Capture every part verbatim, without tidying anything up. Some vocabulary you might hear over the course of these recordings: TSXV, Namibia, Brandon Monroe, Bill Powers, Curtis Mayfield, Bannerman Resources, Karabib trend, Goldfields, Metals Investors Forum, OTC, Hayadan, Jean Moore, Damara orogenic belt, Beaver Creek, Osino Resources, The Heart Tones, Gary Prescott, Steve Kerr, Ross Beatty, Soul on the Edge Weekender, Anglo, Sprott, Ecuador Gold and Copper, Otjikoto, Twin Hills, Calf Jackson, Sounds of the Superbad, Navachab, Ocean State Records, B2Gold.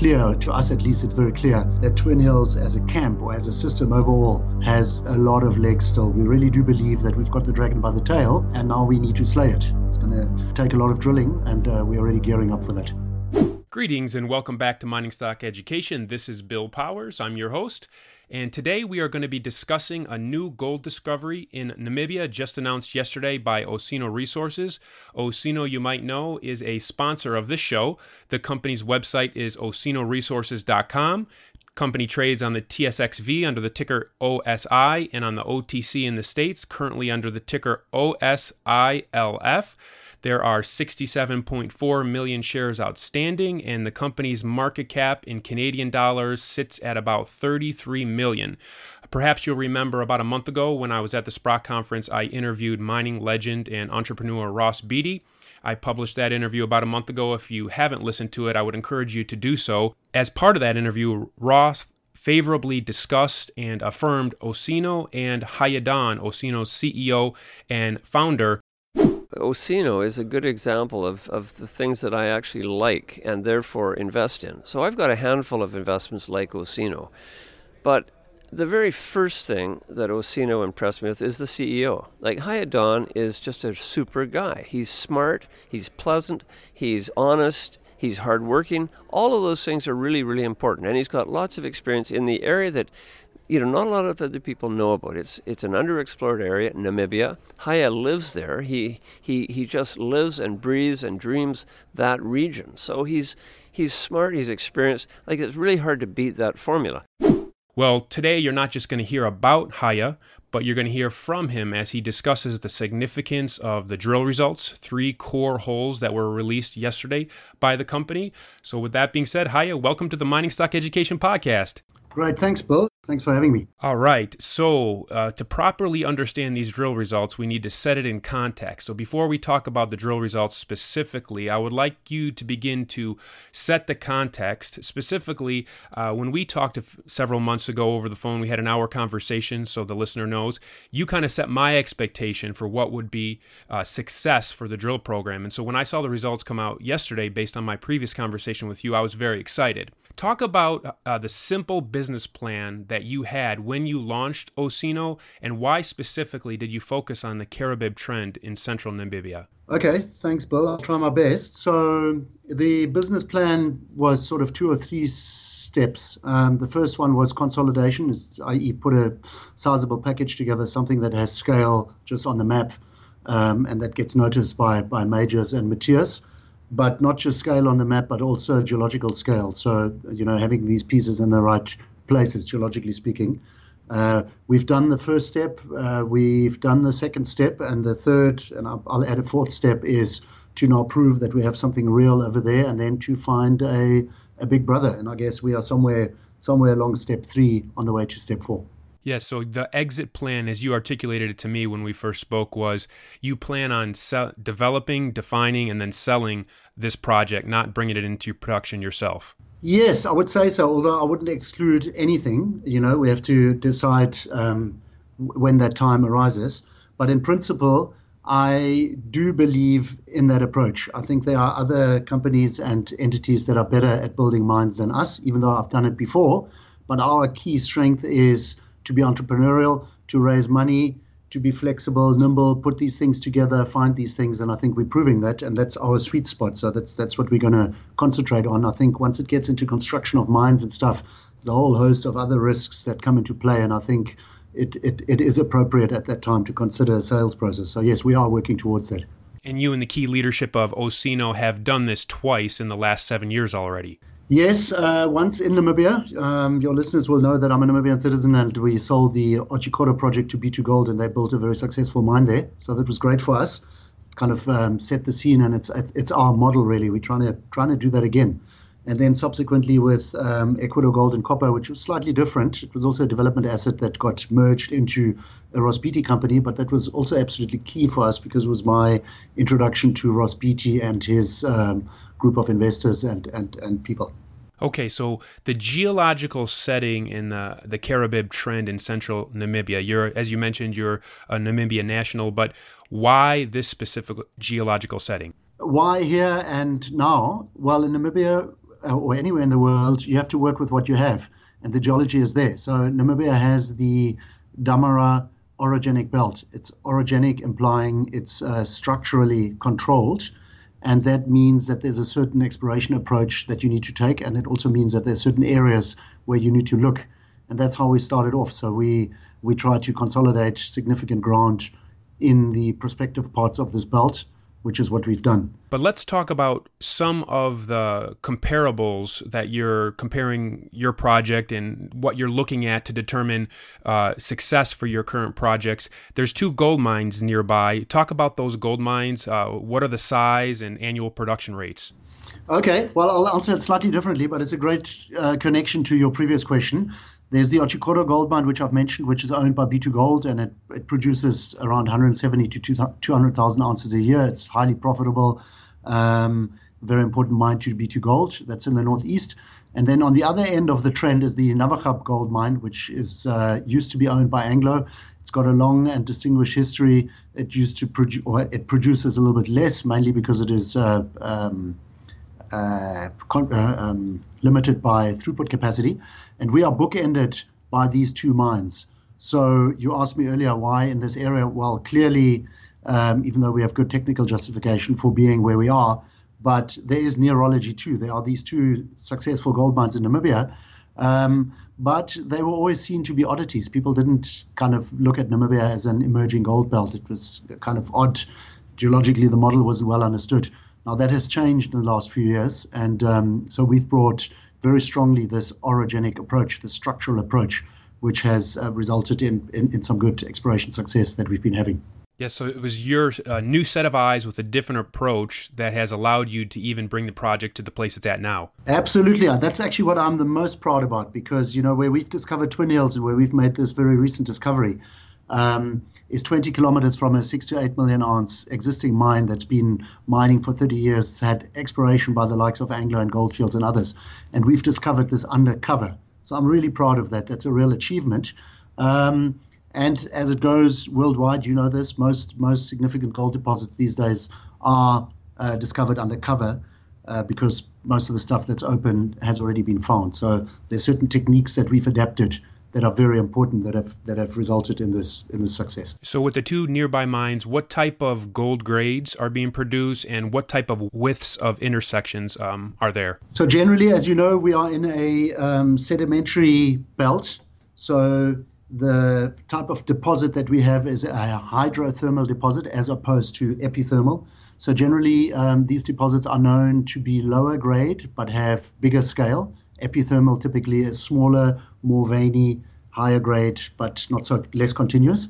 clear, to us at least, it's very clear that Twin Hills as a camp or as a system overall has a lot of legs still. We really do believe that we've got the dragon by the tail and now we need to slay it. It's going to take a lot of drilling and uh, we're already gearing up for that. Greetings and welcome back to Mining Stock Education. This is Bill Powers. I'm your host. And today we are going to be discussing a new gold discovery in Namibia just announced yesterday by Osino Resources. Osino, you might know, is a sponsor of this show. The company's website is osino resources dot com. Company trades on the T S X V under the ticker O S I and on the O T C in the States, currently under the ticker O S I L F. There are sixty-seven point four million shares outstanding, and the company's market cap in Canadian dollars sits at about thirty-three million. Perhaps you'll remember about a month ago when I was at the Sprott conference, I interviewed mining legend and entrepreneur Ross Beatty. I published that interview about a month ago. If you haven't listened to it, I would encourage you to do so. As part of that interview, Ross favorably discussed and affirmed Osino and Hayadan, Osino's C E O and founder. Osino is a good example of, of the things that I actually like and therefore invest in. So I've got a handful of investments like Osino. But the very first thing that Osino impressed me with is the C E O. Like, Hayadan is just a super guy. He's smart, he's pleasant, he's honest, he's hardworking. All of those things are really, really important. And he's got lots of experience in the area that, you know, not a lot of other people know about. It's it's an underexplored area, Namibia. Haya lives there. He he he just lives and breathes and dreams that region. So he's he's smart, he's experienced. Like, it's really hard to beat that formula. Well, today you're not just going to hear about Haya, but you're going to hear from him as he discusses the significance of the drill results, three core holes that were released yesterday by the company. So with that being said, Haya, welcome to the Mining Stock Education Podcast. Great. Thanks, Bill. Thanks for having me. All right. So uh, to properly understand these drill results, we need to set it in context. So before we talk about the drill results specifically, I would like you to begin to set the context. Specifically, uh, when we talked f- several months ago over the phone, we had an hour conversation, so the listener knows. You kind of set my expectation for what would be uh, success for the drill program. And so when I saw the results come out yesterday, based on my previous conversation with you, I was very excited. Talk about uh, the simple business plan that you had when you launched Osino, and why specifically did you focus on the Karabib trend in central Namibia? Okay, thanks, Bill. I'll try my best. So the business plan was sort of two or three steps. Um, the first one was consolidation, that is put a sizable package together, something that has scale just on the map, um, and that gets noticed by, by majors and Matias. But not just scale on the map, but also geological scale. So, you know, having these pieces in the right places, geologically speaking. Uh, we've done the first step, uh, we've done the second step, and the third, and I'll, I'll add a fourth step, is to now prove that we have something real over there, and then to find a, a big brother. And I guess we are somewhere somewhere along step three on the way to step four. Yes, yeah, so the exit plan, as you articulated it to me when we first spoke, was you plan on se- developing, defining, and then selling this project, not bringing it into production yourself. Yes, I would say so, although I wouldn't exclude anything. You know, we have to decide um, when that time arises. But in principle, I do believe in that approach. I think there are other companies and entities that are better at building mines than us, even though I've done it before. But our key strength is to be entrepreneurial, to raise money, to be flexible, nimble, put these things together, find these things, and I think we're proving that, and that's our sweet spot. So that's that's what we're going to concentrate on. I think once it gets into construction of mines and stuff, there's a whole host of other risks that come into play, and I think it it, it is appropriate at that time to consider a sales process. So yes, we are working towards that. And you and the key leadership of Osino have done this twice in the last seven years already. Yes, uh, once in Namibia. Um, your listeners will know that I'm a Namibian citizen, and we sold the Otjikoto project to B two Gold, and they built a very successful mine there. So that was great for us. Kind of um, set the scene, and it's it's our model, really. We're trying to, trying to do that again. And then subsequently with um, Ecuador Gold and Copper, which was slightly different. It was also a development asset that got merged into a Ross Beatty company, but that was also absolutely key for us because it was my introduction to Ross Beatty and his um, group of investors and, and, and people. Okay, so the geological setting in the, the Karabib trend in central Namibia, you're, as you mentioned, you're a Namibian national, but why this specific geological setting? Why here and now? Well, in Namibia, or anywhere in the world, you have to work with what you have, and the geology is there. So Namibia has the Damara orogenic belt. It's orogenic, implying it's uh, structurally controlled, and that means that there's a certain exploration approach that you need to take, and it also means that there's certain areas where you need to look, and that's how we started off. So we we tried to consolidate significant ground in the prospective parts of this belt, which is what we've done. But let's talk about some of the comparables that you're comparing your project and what you're looking at to determine uh, success for your current projects. There's two gold mines nearby. Talk about those gold mines. Uh, what are the size and annual production rates? Okay, well, I'll answer it slightly differently, but it's a great uh, connection to your previous question. There's the Otjikoto gold mine, which I've mentioned, which is owned by B two Gold, and it, it produces around one hundred seventy to two hundred thousand ounces a year. It's highly profitable, um, very important mine to B two Gold. That's in the northeast. And then on the other end of the trend is the Navachab gold mine, which is uh, used to be owned by Anglo. It's got a long and distinguished history. It used to produ- or it produces a little bit less, mainly because it is uh, um, Uh, con- uh, um, limited by throughput capacity, and we are bookended by these two mines. So you asked me earlier why in this area. Well, clearly, um, even though we have good technical justification for being where we are, but there is nearology too. There are these two successful gold mines in Namibia, um, but they were always seen to be oddities. People didn't kind of look at Namibia as an emerging gold belt. It was kind of odd. Geologically, the model wasn't well understood. Now, that has changed in the last few years, and um, so we've brought very strongly this orogenic approach, the structural approach, which has uh, resulted in, in, in some good exploration success that we've been having. Yes, so it was your uh, new set of eyes with a different approach that has allowed you to even bring the project to the place it's at now. Absolutely. That's actually what I'm the most proud about, because, you know, where we've discovered Twin Hills and where we've made this very recent discovery um, is twenty kilometers from a six to eight million ounce existing mine that's been mining for thirty years, had exploration by the likes of Anglo and Goldfields and others. And we've discovered this undercover. So I'm really proud of that. That's a real achievement. Um, and as it goes worldwide, you know this, most most significant gold deposits these days are uh, discovered undercover uh, because most of the stuff that's open has already been found. So there's certain techniques that we've adapted that are very important that have that have resulted in this in this success. So with the two nearby mines, what type of gold grades are being produced, and what type of widths of intersections um, are there? So generally, as you know, we are in a um, sedimentary belt. So the type of deposit that we have is a hydrothermal deposit as opposed to epithermal. So generally, um, these deposits are known to be lower grade but have bigger scale. Epithermal typically is smaller, more veiny, higher grade, but not so less continuous.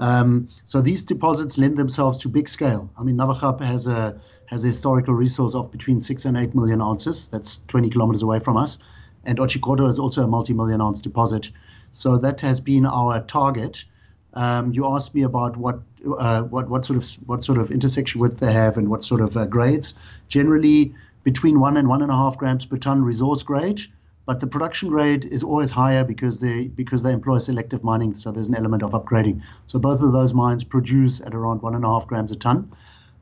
Um, so these deposits lend themselves to big scale. I mean, Navachab has a has a historical resource of between six and eight million ounces. That's twenty kilometers away from us, and Otjikoto is also a multi-million ounce deposit. So that has been our target. Um, you asked me about what uh, what what sort of what sort of intersection width they have and what sort of uh, grades. Generally, between one and one and a half grams per ton resource grade, but the production grade is always higher because they because they employ selective mining, so there's an element of upgrading. So both of those mines produce at around one and a half grams a ton.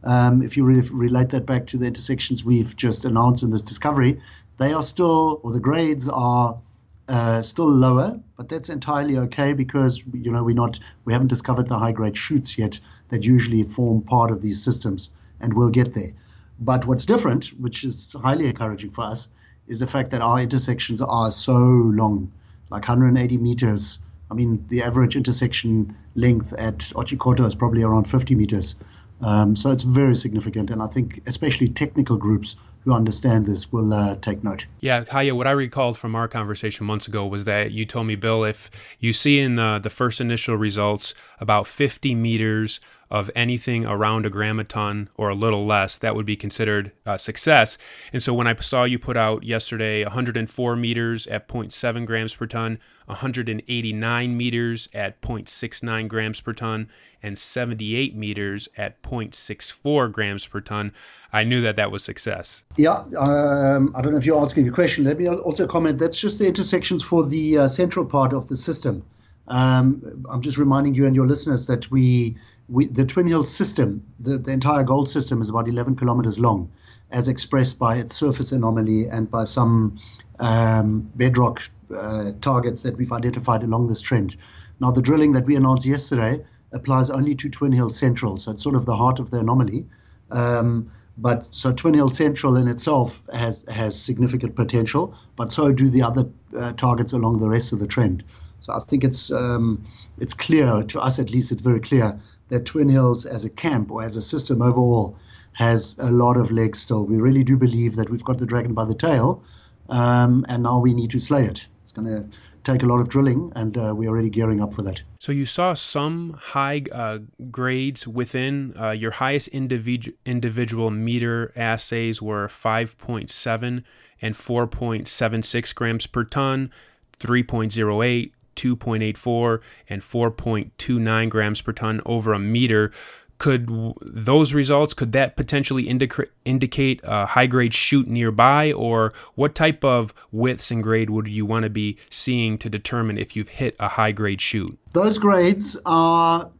Um, if you re- relate that back to the intersections we've just announced in this discovery, they are still, or the grades are uh, still lower, but that's entirely okay because you know we're not we haven't discovered the high grade chutes yet that usually form part of these systems, and we'll get there. But what's different, which is highly encouraging for us, is the fact that our intersections are so long, like one hundred eighty meters. I mean, the average intersection length at Otjikoto is probably around fifty meters. Um, so it's very significant, and I think especially technical groups who understand this will uh, take note. Yeah, Haya, what I recalled from our conversation months ago was that you told me, Bill, if you see in the, the first initial results about fifty meters of anything around a gram a ton or a little less, that would be considered uh, success. And so when I saw you put out yesterday one hundred four meters at zero point seven grams per ton, one hundred eighty-nine meters at zero point six nine grams per ton, and seventy-eight meters at zero point six four grams per ton, I knew that that was success. Yeah, um, I don't know if you're asking a question. Let me also comment, that's just the intersections for the uh, central part of the system. Um, I'm just reminding you and your listeners that we we, the Twin Hills system, the, the entire gold system, is about eleven kilometers long, as expressed by its surface anomaly and by some um, bedrock uh, targets that we've identified along this trend. Now, the drilling that we announced yesterday applies only to Twin Hills Central, so it's sort of the heart of the anomaly. Um, but so Twin Hills Central in itself has has significant potential, but so do the other uh, targets along the rest of the trend. So I think it's um, it's clear, to us at least, it's very clear that Twin Hills as a camp or as a system overall has a lot of legs still. We really do believe that we've got the dragon by the tail, um, and now we need to slay it. It's going to take a lot of drilling, and uh, we're already gearing up for that. So you saw some high uh, grades within uh, your highest individu- individual meter assays were five point seven and four point seven six grams per ton, three point oh eight, two point eight four, and four point two nine grams per ton over a meter. Could those results, could that potentially indica- indicate a high-grade shoot nearby, or what type of widths and grade would you want to be seeing to determine if you've hit a high-grade shoot? Those grades are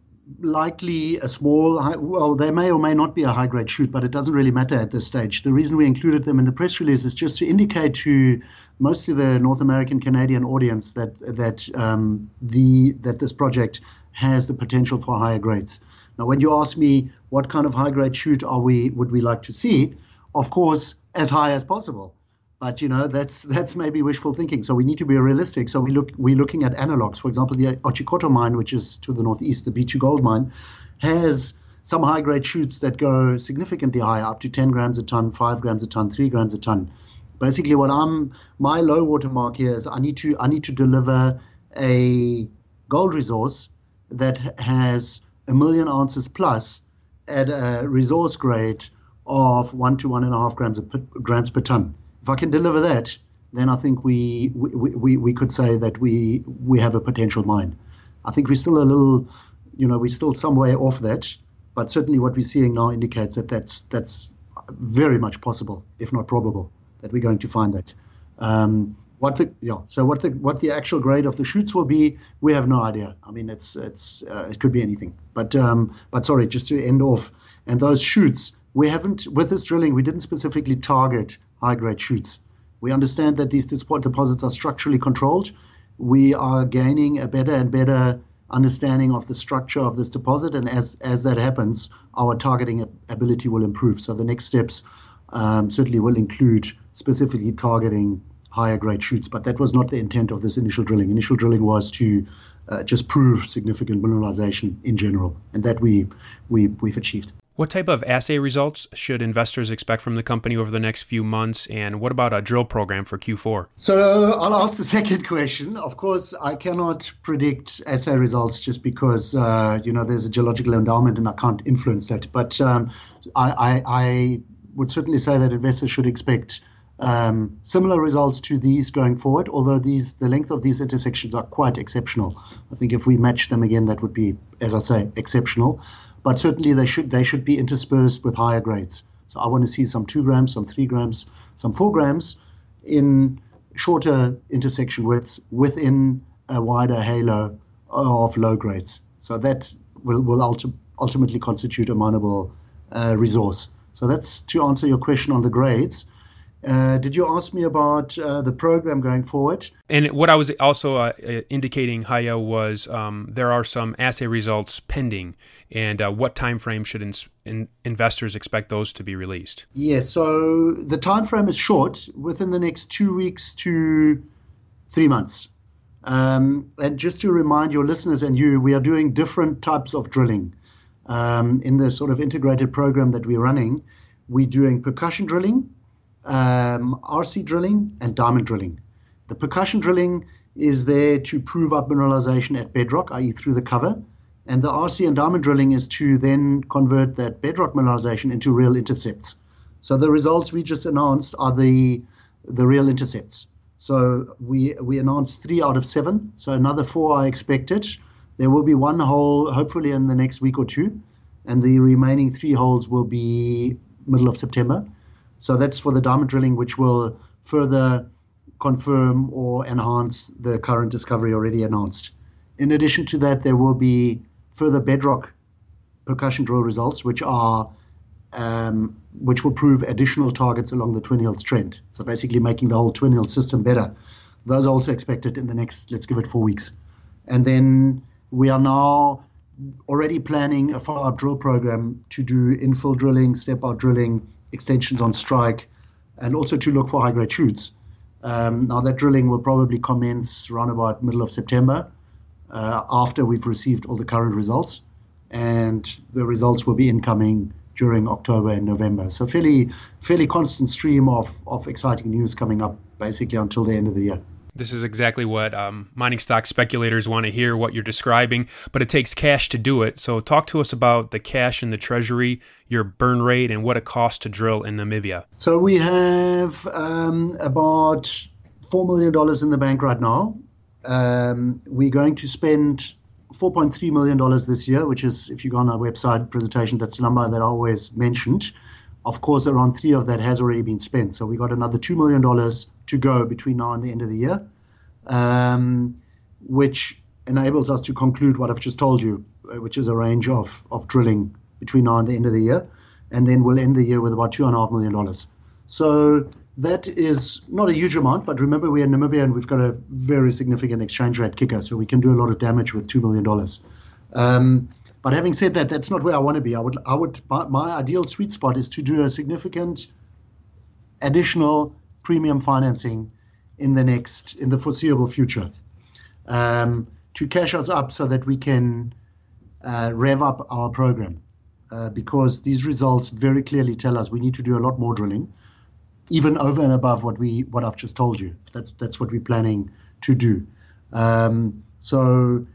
likely a small, high, well, they may or may not be a high-grade shoot, but it doesn't really matter at this stage. The reason we included them in the press release is just to indicate to mostly the North American Canadian audience that that um, the that this project has the potential for higher grades. Now, when you ask me what kind of high-grade shoot are we would we like to see, of course, as high as possible. But, you know, that's that's maybe wishful thinking. So we need to be realistic. So we look, we're looking at analogs. For example, the Otjikoto mine, which is to the northeast, the B two Gold mine, has some high-grade shoots that go significantly higher, up to ten grams a ton, five grams a ton, three grams a ton. Basically, what I'm my low water mark here is I need to I need to deliver a gold resource that has a million ounces plus at a resource grade of one to one and a half grams a, grams per ton. If I can deliver that, then I think we we, we we could say that we we have a potential mine. I think we're still a little, you know, we're still some way off that, but certainly what we're seeing now indicates that that's that's very much possible, if not probable, that we're going to find that. Um, What the yeah? So what the what the actual grade of the shoots will be, we have no idea. I mean, it's it's uh, it could be anything. But um, but sorry, just to end off, and those shoots, we haven't with this drilling, we didn't specifically target high grade shoots. We understand that these deposits are structurally controlled. We are gaining a better and better understanding of the structure of this deposit, and as as that happens, our targeting ability will improve. So the next steps um, certainly will include specifically targeting higher grade shoots, but that was not the intent of this initial drilling. Initial drilling was to uh, just prove significant mineralization in general, and that we, we, we've achieved. What type of assay results should investors expect from the company over the next few months, and what about a drill program for Q four? So I'll ask the second question. Of course, I cannot predict assay results just because, uh, you know, there's a geological endowment and I can't influence that, but um, I, I, I would certainly say that investors should expect Um, similar results to these going forward, although these the length of these intersections are quite exceptional. I think if we match them again, that would be, as I say, exceptional. But certainly they should they should be interspersed with higher grades. So I want to see some two grams, some three grams, some four grams in shorter intersection widths within a wider halo of low grades. So that will will ulti- ultimately constitute a mineable uh, resource. So that's to answer your question on the grades. Uh, did you ask me about uh, the program going forward? And what I was also uh, indicating, Haya, was um, there are some assay results pending, and uh, what time frame should in- in- investors expect those to be released? Yes, yeah, so the time frame is short, within the next two weeks to three months. Um, and just to remind your listeners and you, we are doing different types of drilling um, in the sort of integrated program that we're running. We're doing percussion drilling, Um, R C drilling, and diamond drilling. The percussion drilling is there to prove up mineralization at bedrock, that is through the cover, and the R C and diamond drilling is to then convert that bedrock mineralization into real intercepts. So the results we just announced are the the real intercepts. So we we announced three out of seven, so another four are expected. There will be one hole hopefully in the next week or two, and the remaining three holes will be middle of September. So that's for the diamond drilling, which will further confirm or enhance the current discovery already announced. In addition to that, there will be further bedrock percussion drill results, which are um, which will prove additional targets along the Twin Hills trend. So basically making the whole Twin Hills system better. Those are also expected in the next, let's give it four weeks. And then we are now already planning a follow-up drill program to do infill drilling, step-out drilling, extensions on strike, and also to look for high-grade shoots. Um, now, that drilling will probably commence around about middle of September uh, after we've received all the current results, and the results will be incoming during October and November. So fairly fairly constant stream of, of exciting news coming up basically until the end of the year. This is exactly what um, mining stock speculators want to hear, what you're describing, but it takes cash to do it. So talk to us about the cash in the treasury, your burn rate, and what it costs to drill in Namibia. So we have um, about four million dollars in the bank right now. Um, we're going to spend four point three million dollars this year, which is, if you go on our website presentation, that's the number that I always mentioned. Of course, around three of that has already been spent. So we got another two million dollars to go between now and the end of the year, um, which enables us to conclude what I've just told you, which is a range of, of drilling between now and the end of the year. And then we'll end the year with about two point five million dollars. So that is not a huge amount, but remember we're in Namibia and we've got a very significant exchange rate kicker, so we can do a lot of damage with two million dollars. Um, But having said that, that's not where I want to be. I would, I would. My, my ideal sweet spot is to do a significant additional premium financing in the next, in the foreseeable future, um, to cash us up so that we can uh, rev up our program, uh, because these results very clearly tell us we need to do a lot more drilling, even over and above what we, what I've just told you. That's that's what we're planning to do. Um, so.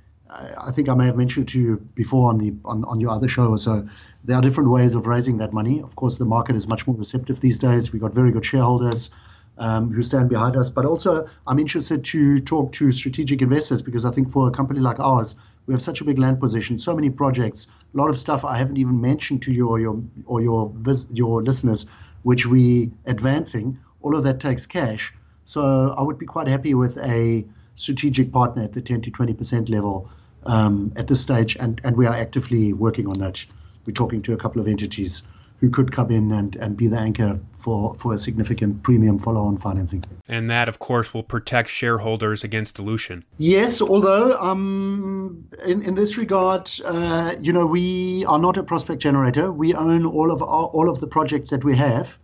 I think I may have mentioned to you before on the on, on your other show or so, there are different ways of raising that money. Of course, the market is much more receptive these days. We've got very good shareholders um, who stand behind us. But also, I'm interested to talk to strategic investors, because I think for a company like ours, we have such a big land position, so many projects, a lot of stuff I haven't even mentioned to you or your or your your listeners, which we advancing. All of that takes cash. So I would be quite happy with a strategic partner at the ten to twenty percent level um, at this stage, and, and we are actively working on that. We're talking to a couple of entities who could come in and, and be the anchor for, for a significant premium follow-on financing. And that, of course, will protect shareholders against dilution. Yes, although um, in, in this regard, uh, you know, we are not a prospect generator. We own all of our, all of the projects that we have.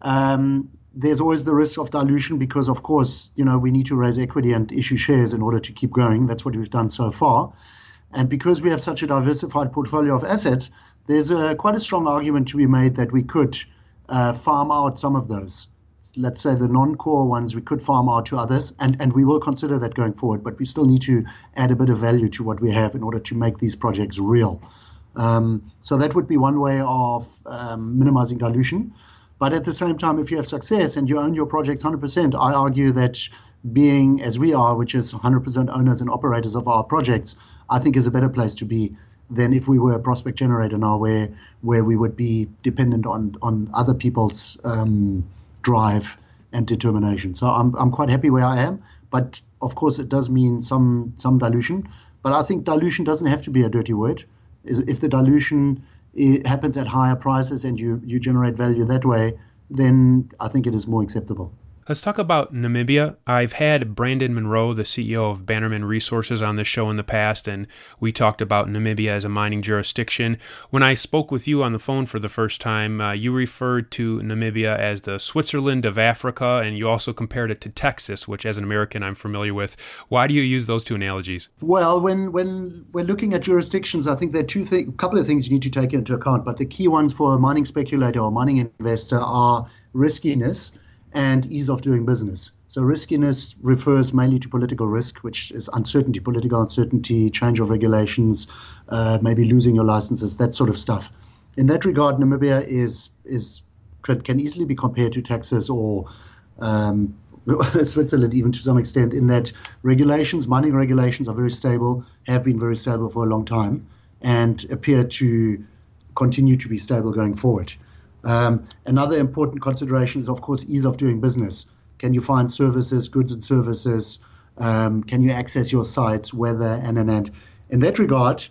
Um, There's always the risk of dilution because, of course, you know, we need to raise equity and issue shares in order to keep going. That's what we've done so far. And because we have such a diversified portfolio of assets, there's a, quite a strong argument to be made that we could uh, farm out some of those. Let's say the non-core ones, we could farm out to others, and, and we will consider that going forward. But we still need to add a bit of value to what we have in order to make these projects real. Um, so that would be one way of um, minimizing dilution. But at the same time, if you have success and you own your projects one hundred percent, I argue that being as we are, which is one hundred percent owners and operators of our projects, I think is a better place to be than if we were a prospect generator now where, where we would be dependent on, on other people's um, drive and determination. So I'm I'm quite happy where I am. But, of course, it does mean some, some dilution. But I think dilution doesn't have to be a dirty word. If the dilution it happens at higher prices and you, you generate value that way, then I think it is more acceptable. Let's talk about Namibia. I've had Brandon Monroe, the C E O of Bannerman Resources, on this show in the past, and we talked about Namibia as a mining jurisdiction. When I spoke with you on the phone for the first time, uh, you referred to Namibia as the Switzerland of Africa, and you also compared it to Texas, which as an American I'm familiar with. Why do you use those two analogies? Well, when when we're looking at jurisdictions, I think there are two thi- couple of things you need to take into account, but the key ones for a mining speculator or mining investor are riskiness and ease of doing business. So riskiness refers mainly to political risk, which is uncertainty, political uncertainty, change of regulations, uh, maybe losing your licenses, that sort of stuff. In that regard, Namibia is is can easily be compared to Texas or um, Switzerland, even to some extent, in that regulations, mining regulations are very stable, have been very stable for a long time, and appear to continue to be stable going forward. Um, another important consideration is, of course, ease of doing business. Can you find services, goods and services? Um, can you access your sites, weather, and, and, and. In that regard,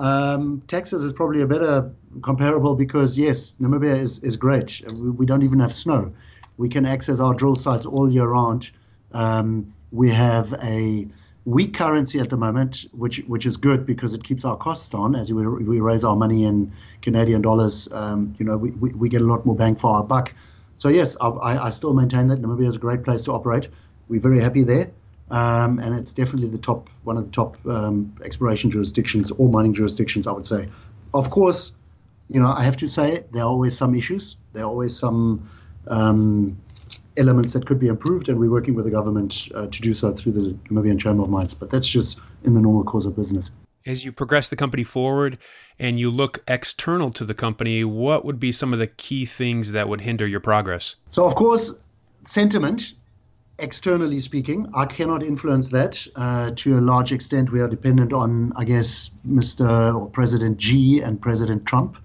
Um, Texas is probably a better comparable because, yes, Namibia is, is great. We, we don't even have snow. We can access our drill sites all year round. Um, we have a weak currency at the moment, which which is good because it keeps our costs down as we, we raise our money in Canadian dollars. Um, you know, we, we, we get a lot more bang for our buck. So, yes, I, I still maintain that Namibia is a great place to operate. We're very happy there. Um, and it's definitely the top, one of the top um, exploration jurisdictions or mining jurisdictions, I would say. Of course, you know, I have to say there are always some issues. There are always some um, elements that could be improved, and we're working with the government uh, to do so through the Namibian Chamber of Mines. But that's just in the normal course of business. As you progress the company forward and you look external to the company, what would be some of the key things that would hinder your progress? So, of course, sentiment. Externally speaking, I cannot influence that. Uh, to a large extent, we are dependent on, I guess, Mister or President G and President Trump.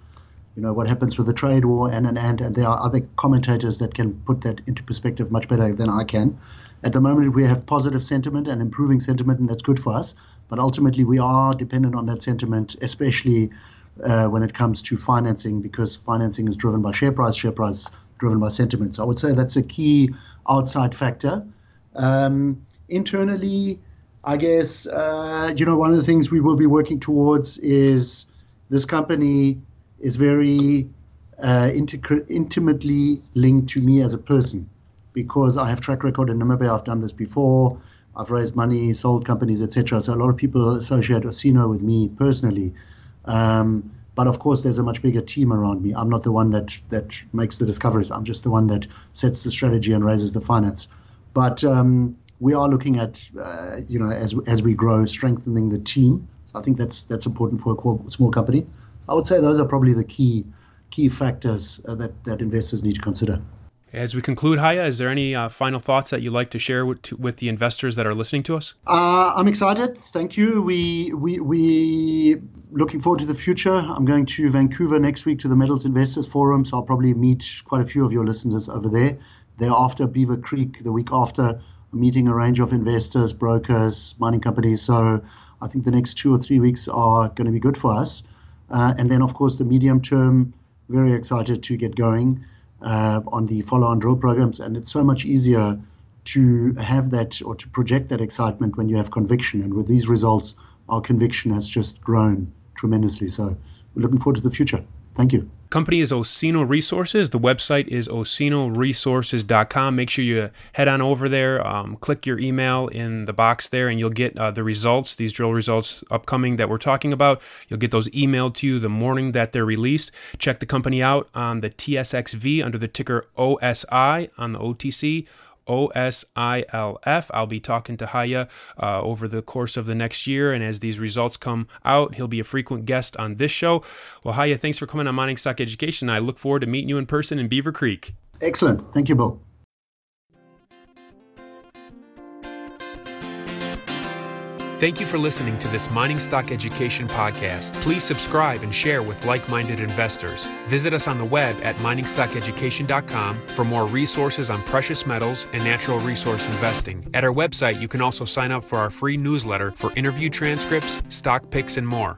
You know, what happens with the trade war and and and, and there are other commentators that can put that into perspective much better than I can. At the moment, we have positive sentiment and improving sentiment, and that's good for us. But ultimately, we are dependent on that sentiment, especially uh, when it comes to financing, because financing is driven by share price, share price driven by sentiment. So I would say that's a key outside factor. Um, internally, I guess, uh, you know, one of the things we will be working towards is this company is very uh, intic- intimately linked to me as a person because I have track record in Namibia. I've done this before. I've raised money, sold companies, et cetera. So a lot of people associate Osino with me personally. Um, But of course, there's a much bigger team around me. I'm not the one that that makes the discoveries. I'm just the one that sets the strategy and raises the finance. But um, we are looking at, uh, you know, as as we grow, strengthening the team. So I think that's that's important for a small company. I would say those are probably the key key factors uh, that that investors need to consider. As we conclude, Haya, is there any uh, final thoughts that you'd like to share with, to, with the investors that are listening to us? Uh, I'm excited. Thank you. We we we looking forward to the future. I'm going to Vancouver next week to the Metals Investors Forum, so I'll probably meet quite a few of your listeners over there. Thereafter, Beaver Creek, the week after, I'm meeting a range of investors, brokers, mining companies. So I think the next two or three weeks are going to be good for us. Uh, and then, of course, the medium term, very excited to get going. Uh, on the follow-on drill programs, and it's so much easier to have that or to project that excitement when you have conviction. And with these results, our conviction has just grown tremendously. So we're looking forward to the future. Thank you. Company is Osino Resources. The website is osino resources dot com. Make sure you head on over there, um, click your email in the box there, and you'll get uh, the results, these drill results upcoming that we're talking about. You'll get those emailed to you the morning that they're released. Check the company out on the T S X V under the ticker O S I on the O T C. O S I L F. I'll be talking to Haya uh, over the course of the next year, and as these results come out, he'll be a frequent guest on this show. Well, Haya, thanks for coming on Mining Stock Education. I look forward to meeting you in person in Beaver Creek. Excellent. Thank you, Bill. Thank you for listening to this Mining Stock Education podcast. Please subscribe and share with like-minded investors. Visit us on the web at mining stock education dot com for more resources on precious metals and natural resource investing. At our website, you can also sign up for our free newsletter for interview transcripts, stock picks, and more.